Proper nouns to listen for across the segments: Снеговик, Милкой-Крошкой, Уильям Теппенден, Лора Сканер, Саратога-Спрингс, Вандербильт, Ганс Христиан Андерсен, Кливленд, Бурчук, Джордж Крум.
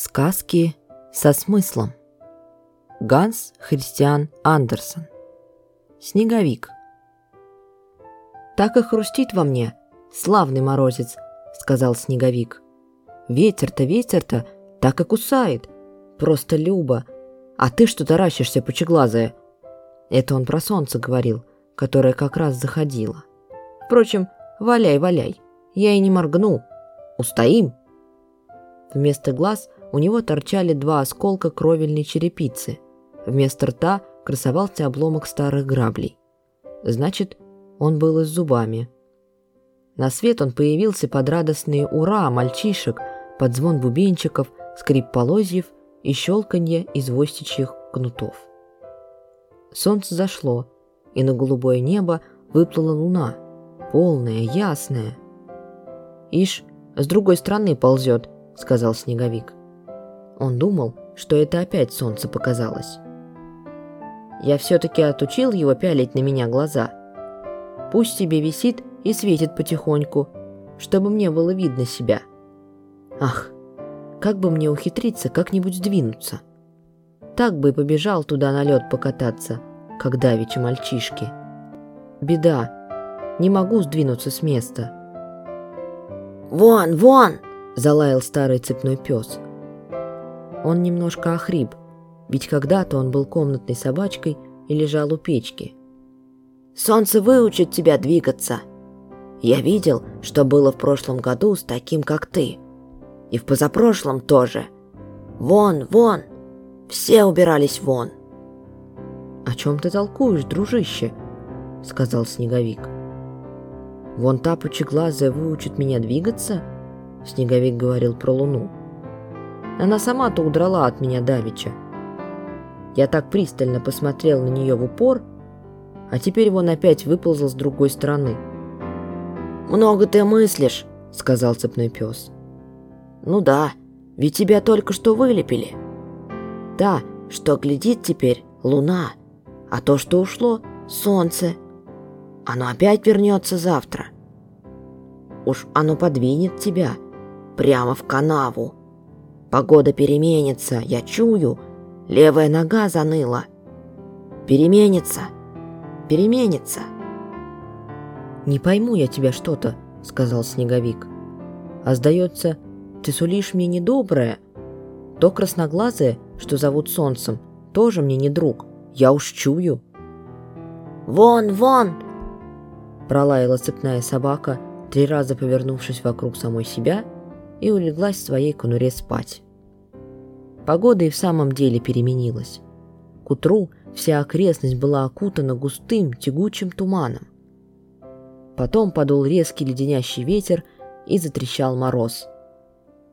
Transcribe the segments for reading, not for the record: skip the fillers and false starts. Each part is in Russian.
Сказки со смыслом. Ганс Христиан Андерсен. Снеговик. «Так и хрустит во мне, славный морозец», — сказал Снеговик. «Ветер-то, ветер-то, так и кусает. Просто любо. А ты что таращишься, пучеглазая?» Это он про солнце говорил, которое как раз заходило. «Впрочем, валяй, валяй, я и не моргну. Устоим!» Вместо глаз у него торчали два осколка кровельной черепицы. Вместо рта красовался обломок старых граблей. Значит, он был и с зубами. На свет он появился под радостные «Ура!» мальчишек, под звон бубенчиков, скрип полозьев и щелканье извозчичьих кнутов. Солнце зашло, и на голубое небо выплыла луна, полная, ясная. «Ишь, с другой стороны ползет», — сказал Снеговик. Он думал, что это опять солнце показалось. «Я все-таки отучил его пялить на меня глаза. Пусть себе висит и светит потихоньку, чтобы мне было видно себя. Ах, как бы мне ухитриться как-нибудь сдвинуться? Так бы и побежал туда на лед покататься, как давеча мальчишки. Беда, не могу сдвинуться с места». «Вон, вон!» – залаял старый цепной пес. Он немножко охрип, ведь когда-то он был комнатной собачкой и лежал у печки. «Солнце выучит тебя двигаться. Я видел, что было в прошлом году с таким, как ты. И в позапрошлом тоже. Вон, вон! Все убирались вон!» «О чем ты толкуешь, дружище?» — сказал Снеговик. «Вон та пучеглазая выучит меня двигаться?» — Снеговик говорил про луну. «Она сама-то удрала от меня давеча. Я так пристально посмотрел на нее в упор, а теперь вон опять выползал с другой стороны». «Много ты мыслишь!» — сказал цепной пес. «Ну да, ведь тебя только что вылепили. Да, что глядит теперь луна, а то, что ушло, солнце. Оно опять вернется завтра. Уж оно подвинет тебя прямо в канаву. Погода переменится, я чую, левая нога заныла. Переменится, переменится». «Не пойму я тебя что-то», — сказал Снеговик. «А сдается, ты сулишь мне недоброе. То красноглазое, что зовут солнцем, тоже мне не друг. Я уж чую». «Вон, вон!» – пролаяла цепная собака, три раза повернувшись вокруг самой себя, и улеглась в своей конуре спать. Погода и в самом деле переменилась. К утру вся окрестность была окутана густым, тягучим туманом. Потом подул резкий леденящий ветер и затрещал мороз.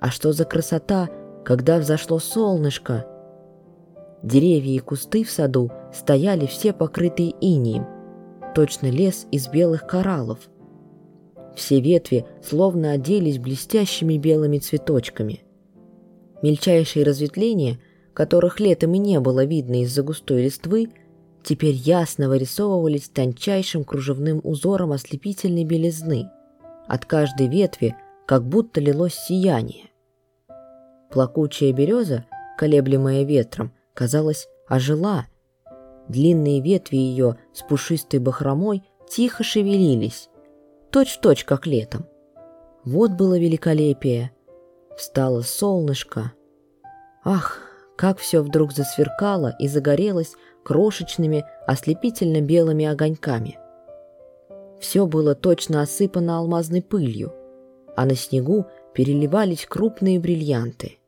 А что за красота, когда взошло солнышко! Деревья и кусты в саду стояли все покрытые инеем, точно лес из белых кораллов. Все ветви словно оделись блестящими белыми цветочками. Мельчайшие разветвления, которых летом и не было видно из-за густой листвы, теперь ясно вырисовывались тончайшим кружевным узором ослепительной белизны. От каждой ветви как будто лилось сияние. Плакучая береза, колеблемая ветром, казалось, ожила. Длинные ветви ее с пушистой бахромой тихо шевелились, точь-в-точь, как летом. Вот было великолепие. Встало солнышко. Ах, как все вдруг засверкало и загорелось крошечными, ослепительно-белыми огоньками. Все было точно осыпано алмазной пылью, а на снегу переливались крупные бриллианты.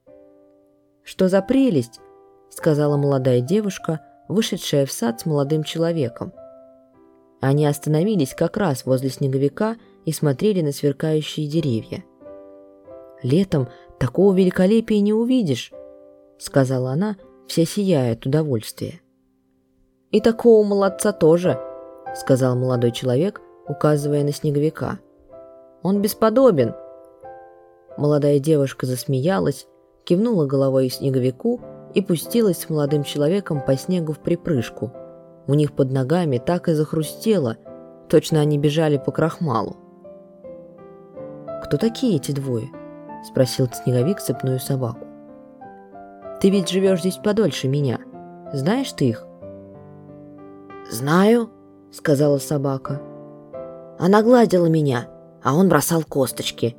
«Что за прелесть!» — сказала молодая девушка, вышедшая в сад с молодым человеком. Они остановились как раз возле Снеговика и смотрели на сверкающие деревья. «Летом такого великолепия не увидишь!» — сказала она, вся сияя от удовольствия. «И такого молодца тоже!» — сказал молодой человек, указывая на Снеговика. «Он бесподобен!» Молодая девушка засмеялась, кивнула головой Снеговику и пустилась с молодым человеком по снегу в припрыжку. У них под ногами так и захрустело, точно они бежали по крахмалу. «Кто такие эти двое?» – спросил Снеговик цепную собаку. Ты ведь живешь здесь подольше меня. Знаешь ты их?» «Знаю», — сказала собака. «Она гладила меня, а он бросал косточки.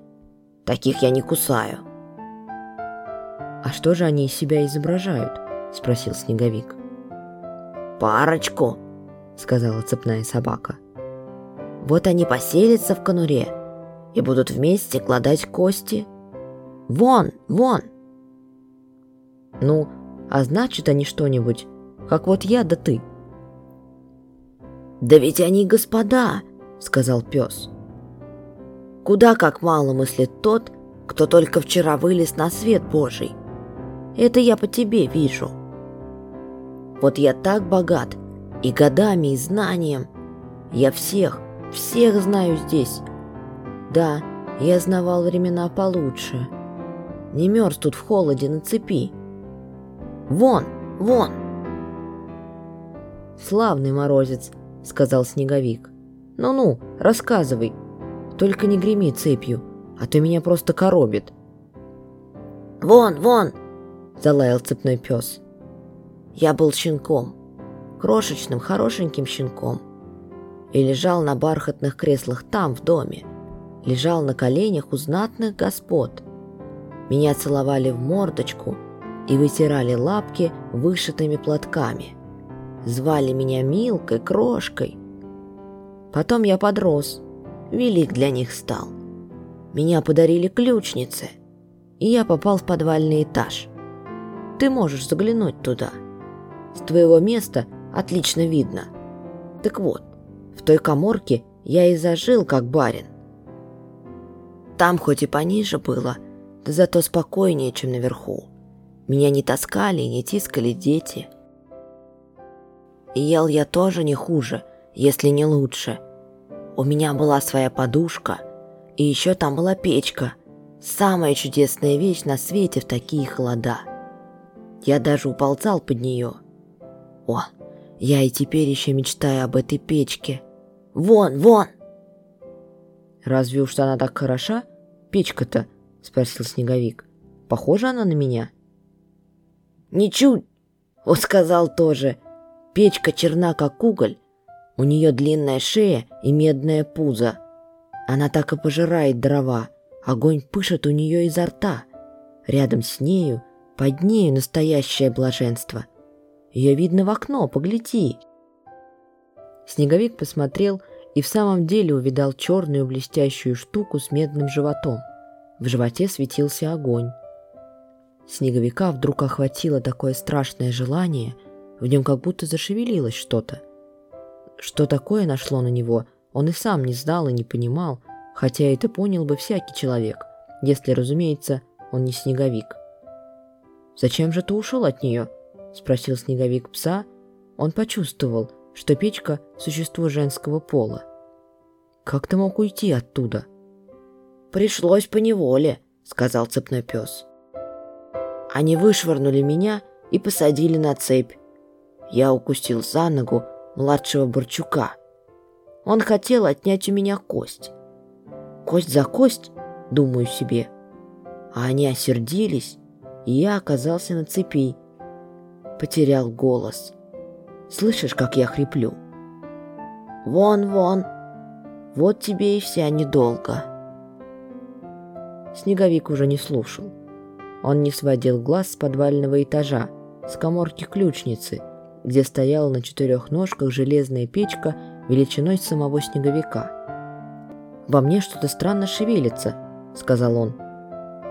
Таких я не кусаю». «А что же они из себя изображают?» — спросил Снеговик. «Парочку», — сказала цепная собака. «Вот они поселятся в конуре и будут вместе кладать кости. Вон, вон!» «Ну, а значит они что-нибудь, как вот я да ты?» «Да ведь они господа», — сказал пес. «Куда как мало мыслит тот, кто только вчера вылез на свет Божий. Это я по тебе вижу. Вот я так богат и годами, и знанием. Я всех знаю здесь. Да, я знавал времена получше. Не мерз тут в холоде на цепи. Вон, вон!» «Славный морозец», — сказал Снеговик. «Ну-ну, рассказывай. Только не греми цепью, а то меня просто коробит». «Вон, вон!» — залаял цепной пес. «Я был щенком, крошечным, хорошеньким щенком, и лежал на бархатных креслах там, в доме, лежал на коленях у знатных господ. Меня целовали в мордочку и вытирали лапки вышитыми платками. Звали меня Милкой-Крошкой. Потом я подрос, велик для них стал. Меня подарили ключнице, и я попал в подвальный этаж. Ты можешь заглянуть туда. С твоего места отлично видно. Так вот, в той каморке я и зажил, как барин. Там хоть и пониже было, да зато спокойнее, чем наверху. Меня не таскали и не тискали дети. И ел я тоже не хуже, если не лучше. У меня была своя подушка, и еще там была печка. Самая чудесная вещь на свете в такие холода. Я даже уползал под нее. О, я и теперь еще мечтаю об этой печке. Вон, вон!» «Разве уж она так хороша, печка-то?» — спросил Снеговик. «Похожа она на меня?» «Ничуть!» — он сказал тоже. «Печка черна, как уголь. У нее длинная шея и медное пузо. Она так и пожирает дрова. Огонь пышет у нее изо рта. Рядом с нею, под нею настоящее блаженство. Ее видно в окно, погляди!» Снеговик посмотрел и в самом деле увидал черную блестящую штуку с медным животом. В животе светился огонь. Снеговика вдруг охватило такое страшное желание, в нем как будто зашевелилось что-то. Что такое нашло на него, он и сам не знал и не понимал, хотя это понял бы всякий человек, если, разумеется, он не Снеговик. «Зачем же ты ушел от нее?» — спросил Снеговик пса. Он почувствовал, что печка — существо женского пола. «Как ты мог уйти оттуда?» «Пришлось поневоле», — сказал цепной пес. «Они вышвырнули меня и посадили на цепь. Я укусил за ногу младшего Бурчука. Он хотел отнять у меня кость. Кость за кость, думаю себе. А они осердились, и я оказался на цепи. Потерял голос. Слышишь, как я хриплю? Вон, вон! Вот тебе и вся недолго!» Снеговик уже не слушал. Он не сводил глаз с подвального этажа, с каморки ключницы, где стояла на четырех ножках железная печка величиной самого Снеговика. «Во мне что-то странно шевелится», — сказал он.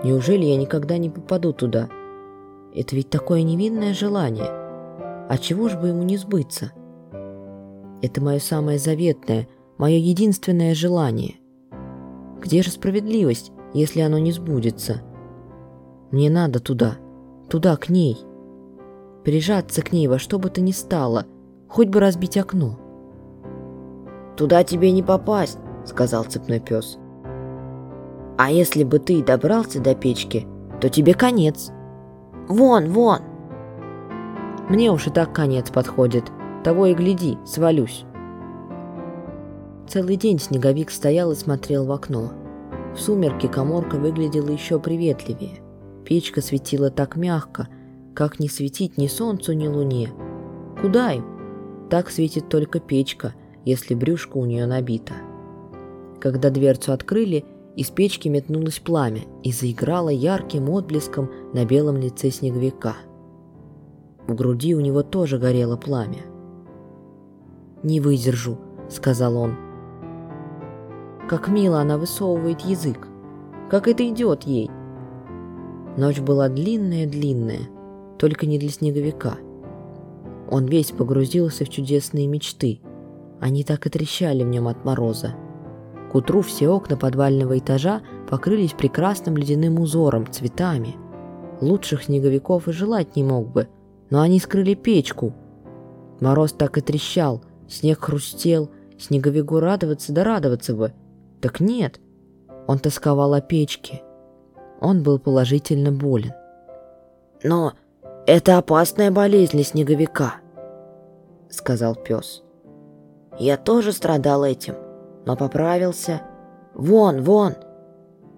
«Неужели я никогда не попаду туда? Это ведь такое невинное желание. А чего ж бы ему не сбыться? Это мое самое заветное, мое единственное желание. Где же справедливость, если оно не сбудется? Мне надо туда, туда, к ней. Прижаться к ней во что бы то ни стало, хоть бы разбить окно». «Туда тебе не попасть», — сказал цепной пес. «А если бы ты добрался до печки, то тебе конец. Вон, вон!» «Мне уж и так конец подходит. Того и гляди, свалюсь». Целый день Снеговик стоял и смотрел в окно. В сумерки каморка выглядела еще приветливее. Печка светила так мягко, как не светить ни солнцу, ни луне. Куда им? Так светит только печка, если брюшко у нее набито. Когда дверцу открыли, из печки метнулось пламя и заиграло ярким отблеском на белом лице Снеговика. В груди у него тоже горело пламя. «Не выдержу», — сказал он. «Как мило она высовывает язык! Как это идет ей!» Ночь была длинная-длинная, только не для Снеговика. Он весь погрузился в чудесные мечты. Они так и трещали в нем от мороза. К утру все окна подвального этажа покрылись прекрасным ледяным узором, цветами. Лучших снеговиков и желать не мог бы, но они скрыли печку. Мороз так и трещал, снег хрустел, Снеговику радоваться да радоваться бы. Так нет, он тосковал о печке. Он был положительно болен. «Но это опасная болезнь для Снеговика», — сказал пес. «Я тоже страдал этим, но поправился. Вон,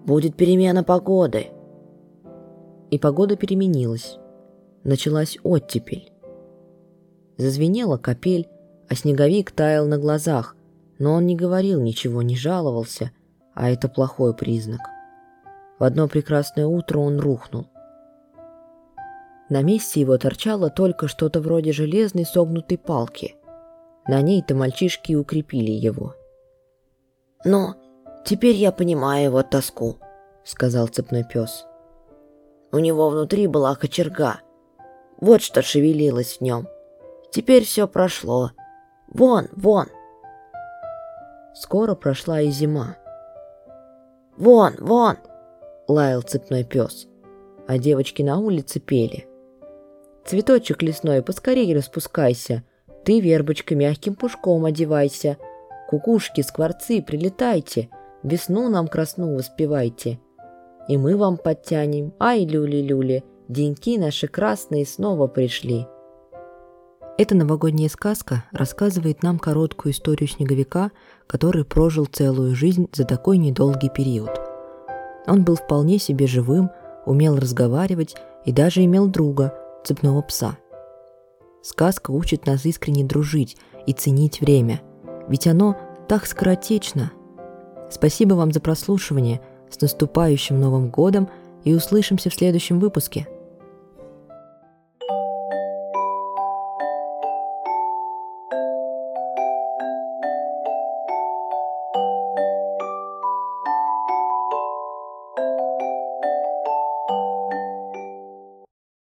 будет перемена погоды». И погода переменилась. Началась оттепель. Зазвенела капель, а Снеговик таял на глазах, но он не говорил ничего, не жаловался, а это плохой признак. В одно прекрасное утро он рухнул. На месте его торчало только что-то вроде железной согнутой палки. На ней-то мальчишки и укрепили его. «Но теперь я понимаю его тоску», — сказал цепной пес. «У него внутри была кочерга. Вот что шевелилось в нем. Теперь все прошло. Вон!» Скоро прошла и зима. «Вон!» — лаял цепной пес, а девочки на улице пели. «Цветочек лесной, поскорей распускайся, ты, вербочка, мягким пушком одевайся, кукушки, скворцы, прилетайте, весну нам красну воспевайте, и мы вам подтянем, ай, люли-люли, деньки наши красные снова пришли». Эта новогодняя сказка рассказывает нам короткую историю Снеговика, который прожил целую жизнь за такой недолгий период. Он был вполне себе живым, умел разговаривать и даже имел друга, цепного пса. Сказка учит нас искренне дружить и ценить время, ведь оно так скоротечно. Спасибо вам за прослушивание, с наступающим Новым годом и услышимся в следующем выпуске.